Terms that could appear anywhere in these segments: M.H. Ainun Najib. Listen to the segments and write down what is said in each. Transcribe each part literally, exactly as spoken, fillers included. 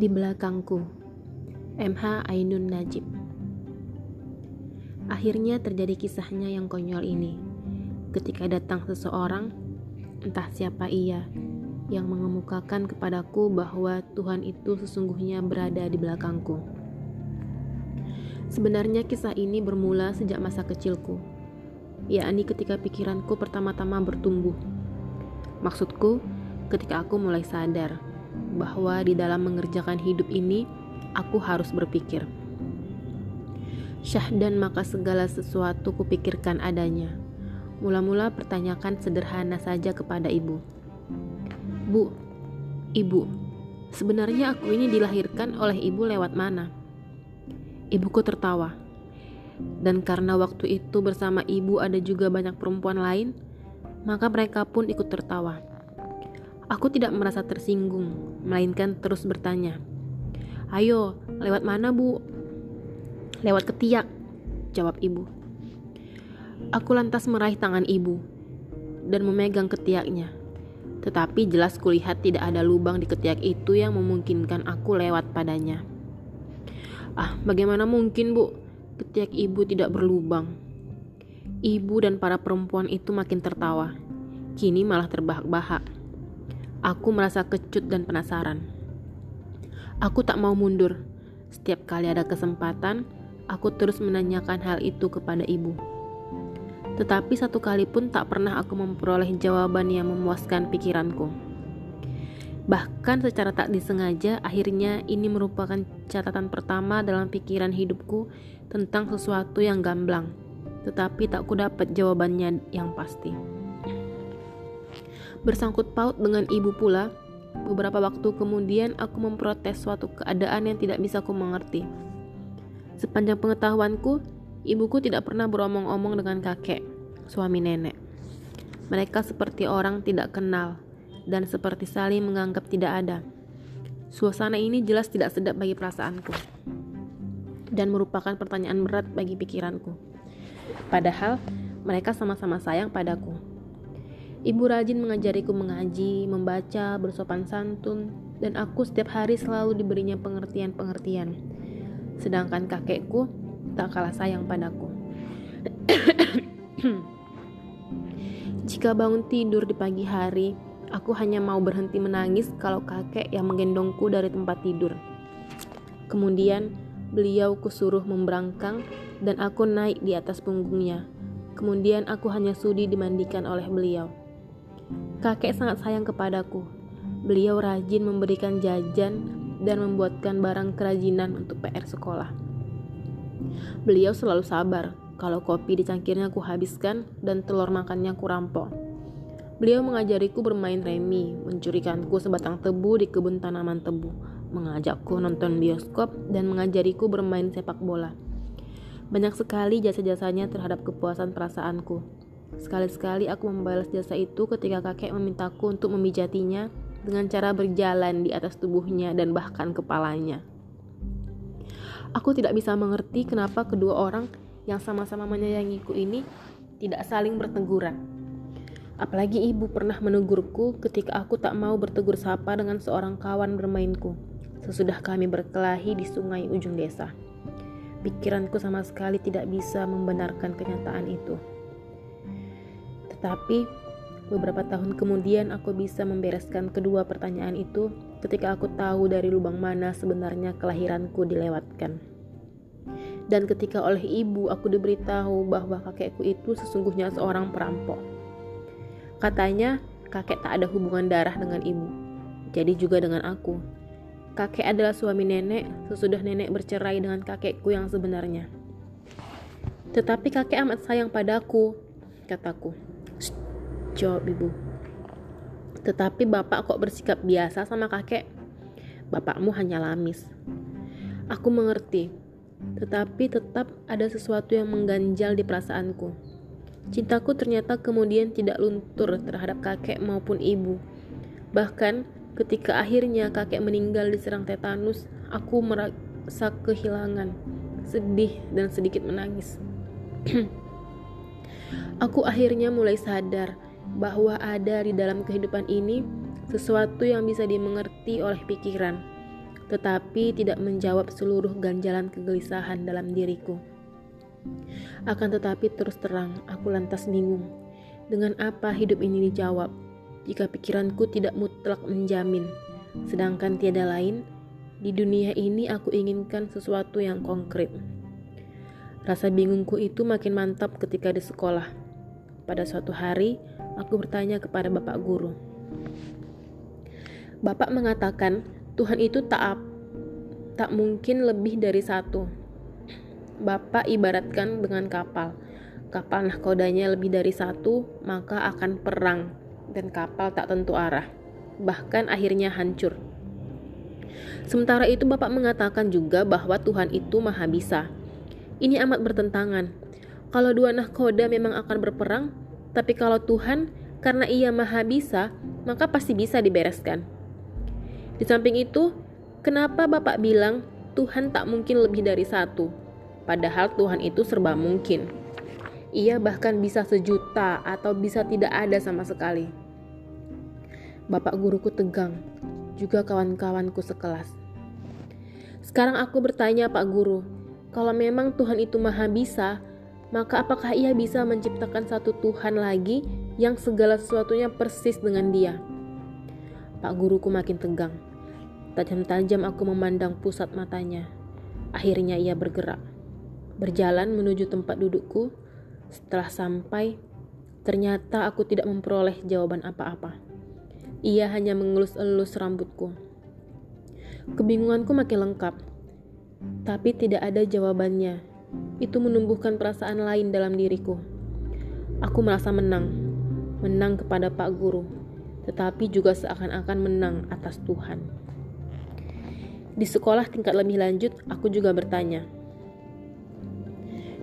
Di Belakangku, M H Ainun Najib. Akhirnya terjadi kisahnya yang konyol ini. Ketika datang seseorang, entah siapa ia, yang mengemukakan kepadaku bahwa Tuhan itu sesungguhnya berada di belakangku. Sebenarnya kisah ini bermula sejak masa kecilku, yakni ketika pikiranku pertama-tama bertumbuh. Maksudku, ketika aku mulai sadar bahwa di dalam mengerjakan hidup ini aku harus berpikir. Syah dan maka segala sesuatu kupikirkan adanya. Mula-mula pertanyakan sederhana saja kepada ibu. Bu, ibu, sebenarnya aku ini dilahirkan oleh ibu lewat mana? Ibuku tertawa. Dan karena waktu itu bersama ibu ada juga banyak perempuan lain, maka mereka pun ikut tertawa. Aku tidak merasa tersinggung, melainkan terus bertanya. Ayo, lewat mana, Bu? Lewat ketiak, jawab ibu. Aku lantas meraih tangan ibu dan memegang ketiaknya. Tetapi jelas kulihat tidak ada lubang di ketiak itu yang memungkinkan aku lewat padanya. Ah, bagaimana mungkin, Bu? Ketiak ibu tidak berlubang. Ibu dan para perempuan itu makin tertawa. Kini malah terbahak-bahak. Aku merasa kecut dan penasaran. Aku tak mau mundur. Setiap kali ada kesempatan, aku terus menanyakan hal itu kepada ibu. Tetapi satu kali pun tak pernah aku memperoleh jawaban yang memuaskan pikiranku. Bahkan secara tak disengaja, akhirnya ini merupakan catatan pertama dalam pikiran hidupku tentang sesuatu yang gamblang, tetapi tak kudapat jawabannya yang pasti. Bersangkut paut dengan ibu pula, beberapa waktu kemudian aku memprotes suatu keadaan yang tidak bisa ku mengerti. Sepanjang pengetahuanku, ibuku tidak pernah beromong-omong dengan kakek, suami nenek. Mereka seperti orang tidak kenal dan seperti saling menganggap tidak ada. Suasana ini jelas tidak sedap bagi perasaanku dan merupakan pertanyaan berat bagi pikiranku. Padahal mereka sama-sama sayang padaku. Ibu rajin mengajariku mengaji, membaca, bersopan santun, dan aku setiap hari selalu diberinya pengertian-pengertian. Sedangkan kakekku tak kalah sayang padaku. Jika bangun tidur di pagi hari, aku hanya mau berhenti menangis kalau kakek yang menggendongku dari tempat tidur. Kemudian beliau kusuruh memberangkang dan aku naik di atas punggungnya. Kemudian aku hanya sudi dimandikan oleh beliau. Kakek sangat sayang kepadaku. Beliau rajin memberikan jajan dan membuatkan barang kerajinan untuk P R sekolah. Beliau selalu sabar kalau kopi di cangkirnya ku habiskan dan telur makannya ku rampok. Beliau mengajariku bermain remi, mencurikanku sebatang tebu di kebun tanaman tebu, mengajakku nonton bioskop dan mengajariku bermain sepak bola. Banyak sekali jasa-jasanya terhadap kepuasan perasaanku. Sekali-sekali aku membalas jasa itu ketika kakek memintaku untuk memijatinya dengan cara berjalan di atas tubuhnya dan bahkan kepalanya. Aku tidak bisa mengerti kenapa kedua orang yang sama-sama menyayangiku ini tidak saling berteguran. Apalagi ibu pernah menegurku ketika aku tak mau bertegur sapa dengan seorang kawan bermainku sesudah kami berkelahi di sungai ujung desa. Pikiranku sama sekali tidak bisa membenarkan kenyataan itu. Tapi beberapa tahun kemudian aku bisa membereskan kedua pertanyaan itu ketika aku tahu dari lubang mana sebenarnya kelahiranku dilewatkan. Dan ketika oleh ibu aku diberitahu bahwa kakekku itu sesungguhnya seorang perampok. Katanya kakek tak ada hubungan darah dengan ibu, jadi juga dengan aku. Kakek adalah suami nenek sesudah nenek bercerai dengan kakekku yang sebenarnya. Tetapi kakek amat sayang padaku, kataku. Jawab ibu. Tetapi bapak kok bersikap biasa sama kakek? Bapakmu hanya lamis. Aku mengerti, tetapi tetap ada sesuatu yang mengganjal di perasaanku. Cintaku ternyata kemudian tidak luntur terhadap kakek maupun ibu. Bahkan ketika akhirnya kakek meninggal diserang tetanus, aku merasa kehilangan, sedih dan sedikit menangis. Aku akhirnya mulai sadar bahwa ada di dalam kehidupan ini sesuatu yang bisa dimengerti oleh pikiran, tetapi tidak menjawab seluruh ganjalan kegelisahan dalam diriku. Akan tetapi terus terang, aku lantas bingung. Dengan apa hidup ini dijawab, jika pikiranku tidak mutlak menjamin? Sedangkan tiada lain, di dunia ini aku inginkan sesuatu yang konkret. Rasa bingungku itu makin mantap ketika di sekolah. Pada suatu hari, aku bertanya kepada bapak guru. Bapak mengatakan, Tuhan itu tak, tak mungkin lebih dari satu. Bapak ibaratkan dengan kapal. Kapal nahkodanya lebih dari satu, maka akan perang, dan kapal tak tentu arah. Bahkan akhirnya hancur. Sementara itu Bapak mengatakan juga bahwa Tuhan itu maha bisa. Ini amat bertentangan. Kalau dua nahkoda memang akan berperang, tapi kalau Tuhan, karena ia maha bisa, maka pasti bisa dibereskan. Di samping itu, kenapa Bapak bilang Tuhan tak mungkin lebih dari satu? Padahal Tuhan itu serba mungkin. Ia bahkan bisa sejuta atau bisa tidak ada sama sekali. Bapak guruku tegang, juga kawan-kawanku sekelas. Sekarang aku bertanya, Pak Guru, kalau memang Tuhan itu maha bisa, maka apakah ia bisa menciptakan satu Tuhan lagi yang segala sesuatunya persis dengan dia? Pak guruku makin tegang. Tajam-tajam aku memandang pusat matanya. Akhirnya ia bergerak, berjalan menuju tempat dudukku. Setelah sampai, ternyata aku tidak memperoleh jawaban apa-apa. Ia hanya mengelus-elus rambutku. Kebingunganku makin lengkap, tapi tidak ada jawabannya. Itu menumbuhkan perasaan lain dalam diriku. Aku merasa menang, menang kepada Pak Guru, tetapi juga seakan-akan menang atas Tuhan. Di sekolah tingkat lebih lanjut, aku juga bertanya.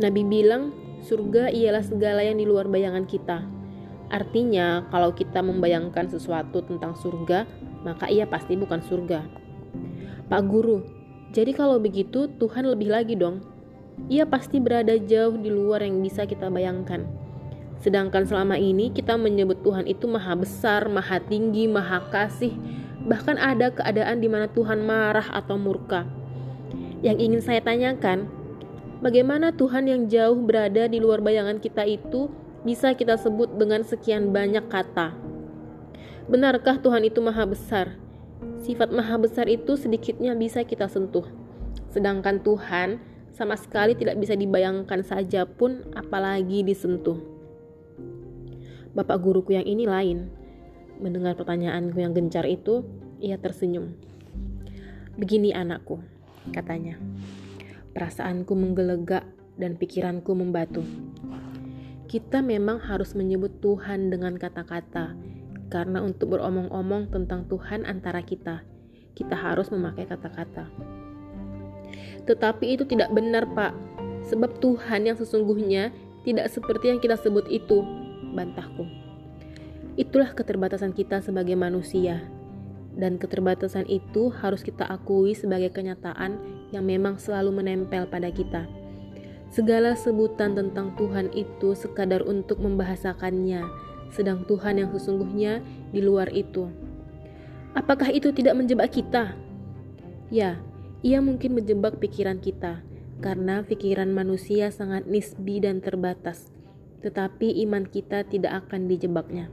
Nabi bilang, surga ialah segala yang di luar bayangan kita. Artinya, kalau kita membayangkan sesuatu tentang surga, maka ia pasti bukan surga. Pak Guru, jadi kalau begitu Tuhan lebih lagi dong. Ia pasti berada jauh di luar yang bisa kita bayangkan. Sedangkan selama ini kita menyebut Tuhan itu maha besar, maha tinggi, maha kasih. Bahkan ada keadaan di mana Tuhan marah atau murka. Yang ingin saya tanyakan, bagaimana Tuhan yang jauh berada di luar bayangan kita itu bisa kita sebut dengan sekian banyak kata? Benarkah Tuhan itu maha besar? Sifat maha besar itu sedikitnya bisa kita sentuh. Sedangkan Tuhan sama sekali tidak bisa dibayangkan saja pun, apalagi disentuh. Bapak guruku yang ini lain. Mendengar pertanyaanku yang gencar itu, ia tersenyum. Begini anakku, katanya. Perasaanku menggelegak dan pikiranku membatu. Kita memang harus menyebut Tuhan dengan kata-kata, karena untuk beromong-omong tentang Tuhan antara kita, kita harus memakai kata-kata. Tetapi itu tidak benar, Pak, sebab Tuhan yang sesungguhnya tidak seperti yang kita sebut itu, bantahku. Itulah keterbatasan kita sebagai manusia, dan keterbatasan itu harus kita akui sebagai kenyataan yang memang selalu menempel pada kita. Segala sebutan tentang Tuhan itu sekadar untuk membahasakannya, sedang Tuhan yang sesungguhnya di luar itu. Apakah itu tidak menjebak kita? Ya, ia mungkin menjebak pikiran kita, karena pikiran manusia sangat nisbi dan terbatas, tetapi iman kita tidak akan dijebaknya.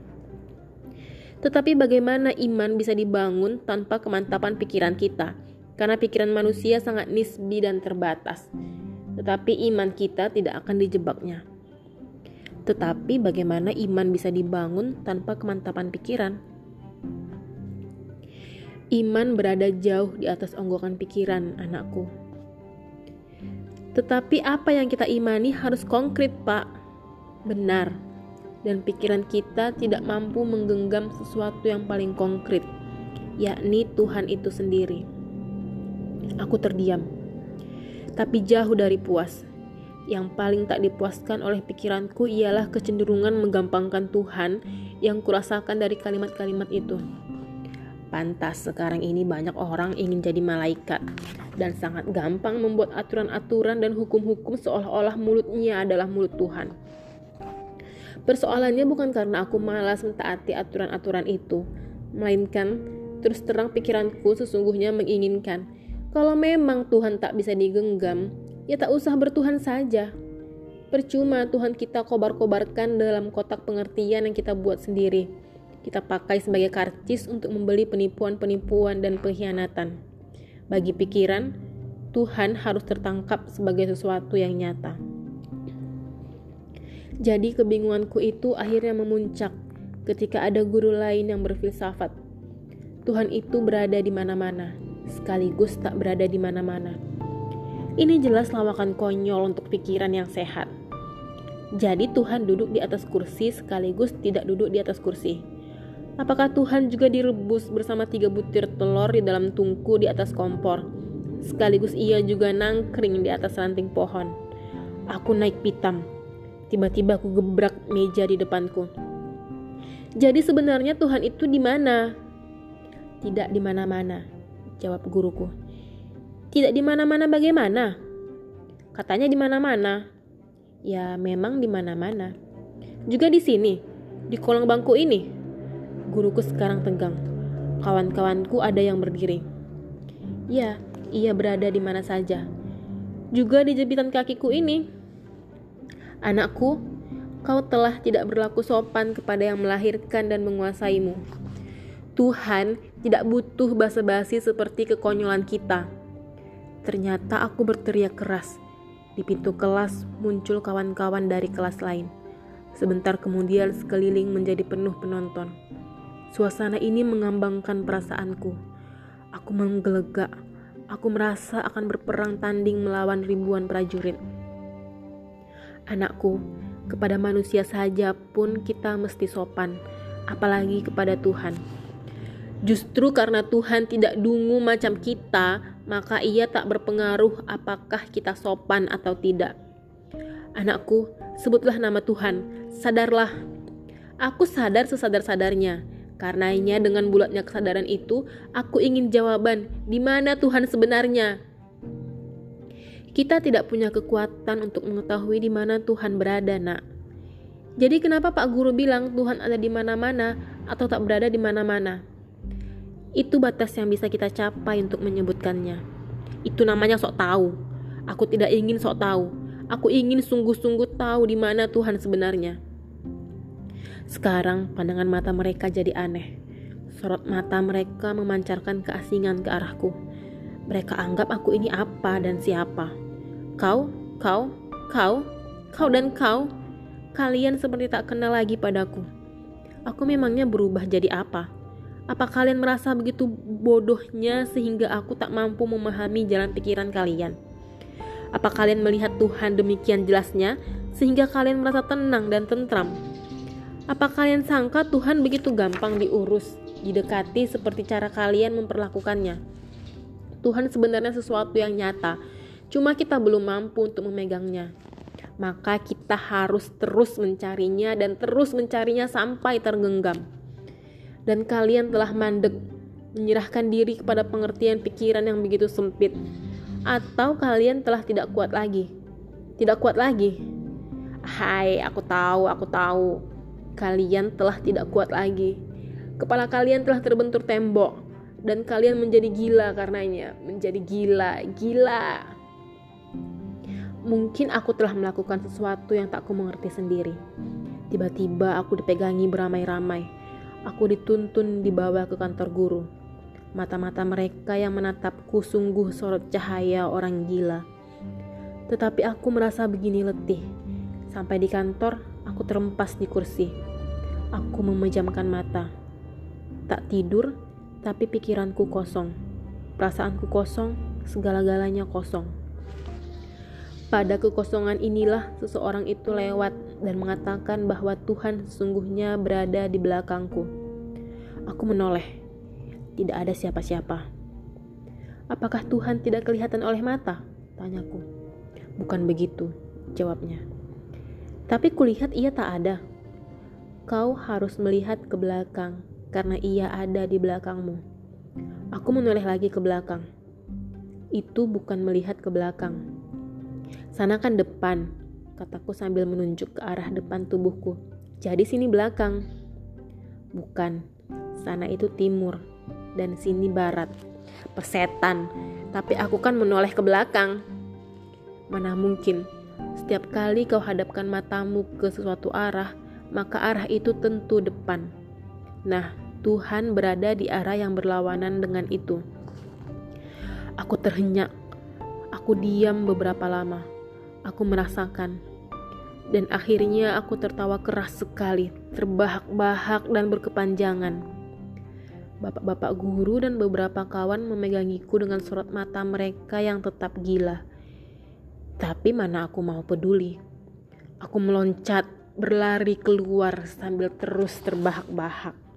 Tetapi bagaimana iman bisa dibangun tanpa kemantapan pikiran kita? Karena pikiran manusia sangat nisbi dan terbatas, tetapi iman kita tidak akan dijebaknya. Tetapi bagaimana iman bisa dibangun tanpa kemantapan pikiran? Iman berada jauh di atas onggokan pikiran, anakku. Tetapi apa yang kita imani harus konkret, Pak. Benar. Dan pikiran kita tidak mampu menggenggam sesuatu yang paling konkret, yakni Tuhan itu sendiri. Aku terdiam, tapi jauh dari puas. Yang paling tak dipuaskan oleh pikiranku ialah kecenderungan menggampangkan Tuhan yang kurasakan dari kalimat-kalimat itu. Pantas sekarang ini banyak orang ingin jadi malaikat dan sangat gampang membuat aturan-aturan dan hukum-hukum seolah-olah mulutnya adalah mulut Tuhan. Persoalannya bukan karena aku malas mentaati aturan-aturan itu, melainkan terus terang pikiranku sesungguhnya menginginkan Kalau memang Tuhan tak bisa digenggam, ya tak usah bertuhan saja. Percuma Tuhan kita kobar-kobarkan dalam kotak pengertian yang kita buat sendiri. Kita pakai sebagai karcis untuk membeli penipuan-penipuan dan pengkhianatan. Bagi pikiran, Tuhan harus tertangkap sebagai sesuatu yang nyata. Jadi kebingunganku itu akhirnya memuncak ketika ada guru lain yang berfilsafat. Tuhan itu berada di mana-mana, sekaligus tak berada di mana-mana. Ini jelas lawakan konyol untuk pikiran yang sehat. Jadi Tuhan duduk di atas kursi sekaligus tidak duduk di atas kursi. Apakah Tuhan juga direbus bersama tiga butir telur di dalam tungku di atas kompor? Sekaligus ia juga nangkring di atas ranting pohon. Aku naik pitam. Tiba-tiba aku gebrak meja di depanku. Jadi sebenarnya Tuhan itu di mana? Tidak di mana-mana, jawab guruku. Tidak di mana-mana bagaimana? Katanya di mana-mana. Ya, memang di mana-mana. Juga di sini, di kolong bangku ini. Guruku sekarang tegang. Kawan-kawanku ada yang berdiri. Ya, ia berada di mana saja. Juga di jepitan kakiku ini. Anakku, kau telah tidak berlaku sopan kepada yang melahirkan dan menguasaimu. Tuhan tidak butuh basa-basi seperti kekonyolan kita. Ternyata aku berteriak keras. Di pintu kelas muncul kawan-kawan dari kelas lain. Sebentar kemudian sekeliling menjadi penuh penonton. Suasana ini mengambangkan perasaanku. Aku menggelegak. Aku merasa akan berperang tanding melawan ribuan prajurit. Anakku, kepada manusia saja pun kita mesti sopan, apalagi kepada Tuhan. Justru karena Tuhan tidak dungu macam kita, maka ia tak berpengaruh apakah kita sopan atau tidak. Anakku, sebutlah nama Tuhan, sadarlah. Aku sadar sesadar-sadarnya. Karenanya dengan bulatnya kesadaran itu, aku ingin jawaban, di mana Tuhan sebenarnya? Kita tidak punya kekuatan untuk mengetahui di mana Tuhan berada, nak. Jadi kenapa Pak Guru bilang Tuhan ada di mana-mana atau tak berada di mana-mana? Itu batas yang bisa kita capai untuk menyebutkannya. Itu namanya sok tahu. Aku tidak ingin sok tahu. Aku ingin sungguh-sungguh tahu di mana Tuhan sebenarnya. Sekarang pandangan mata mereka jadi aneh. Sorot mata mereka memancarkan keasingan ke arahku. Mereka anggap aku ini apa dan siapa. Kau, kau, kau, kau dan kau. Kalian seperti tak kenal lagi padaku. Aku memangnya berubah jadi apa? Apa kalian merasa begitu bodohnya sehingga aku tak mampu memahami jalan pikiran kalian? Apa kalian melihat Tuhan demikian jelasnya sehingga kalian merasa tenang dan tentram? Apa kalian sangka Tuhan begitu gampang diurus, didekati seperti cara kalian memperlakukannya? Tuhan sebenarnya sesuatu yang nyata, cuma kita belum mampu untuk memegangnya. Maka kita harus terus mencarinya dan terus mencarinya sampai tergenggam. Dan kalian telah mandek, menyerahkan diri kepada pengertian pikiran yang begitu sempit. Atau kalian telah tidak kuat lagi. Tidak kuat lagi. Hai, aku tahu, aku tahu. Kalian telah tidak kuat lagi. Kepala kalian telah terbentur tembok. Dan kalian menjadi gila karenanya. Menjadi gila, gila. Mungkin aku telah melakukan sesuatu yang tak ku mengerti sendiri. Tiba-tiba aku dipegangi beramai-ramai. Aku dituntun dibawa ke kantor guru. Mata-mata mereka yang menatapku sungguh sorot cahaya orang gila. Tetapi aku merasa begini letih. Sampai di kantor, aku terhempas di kursi. Aku memejamkan mata. Tak tidur, tapi pikiranku kosong. Perasaanku kosong, segala-galanya kosong. Pada kekosongan inilah seseorang itu lewat dan mengatakan bahwa Tuhan sesungguhnya berada di belakangku. Aku menoleh. Tidak ada siapa-siapa. Apakah Tuhan tidak kelihatan oleh mata? Tanyaku. Bukan begitu, jawabnya. Tapi kulihat ia tak ada. Kau harus melihat ke belakang, karena ia ada di belakangmu. Aku menoleh lagi ke belakang. Itu bukan melihat ke belakang. Sana kan depan, kataku sambil menunjuk ke arah depan tubuhku. Jadi sini belakang. Bukan, sana itu timur dan sini barat. persetan, tapi aku kan menoleh ke belakang. Mana mungkin, setiap kali kau hadapkan matamu ke sesuatu arah, maka arah itu tentu depan. Nah, Tuhan berada di arah yang berlawanan dengan itu. Aku terhenyak. Aku diam beberapa lama. Aku merasakan. Dan akhirnya aku tertawa keras sekali, terbahak-bahak dan berkepanjangan. Bapak-bapak guru dan beberapa kawan memegangiku dengan sorot mata mereka yang tetap gila. Tapi mana aku mau peduli. Aku meloncat, berlari keluar sambil terus terbahak-bahak.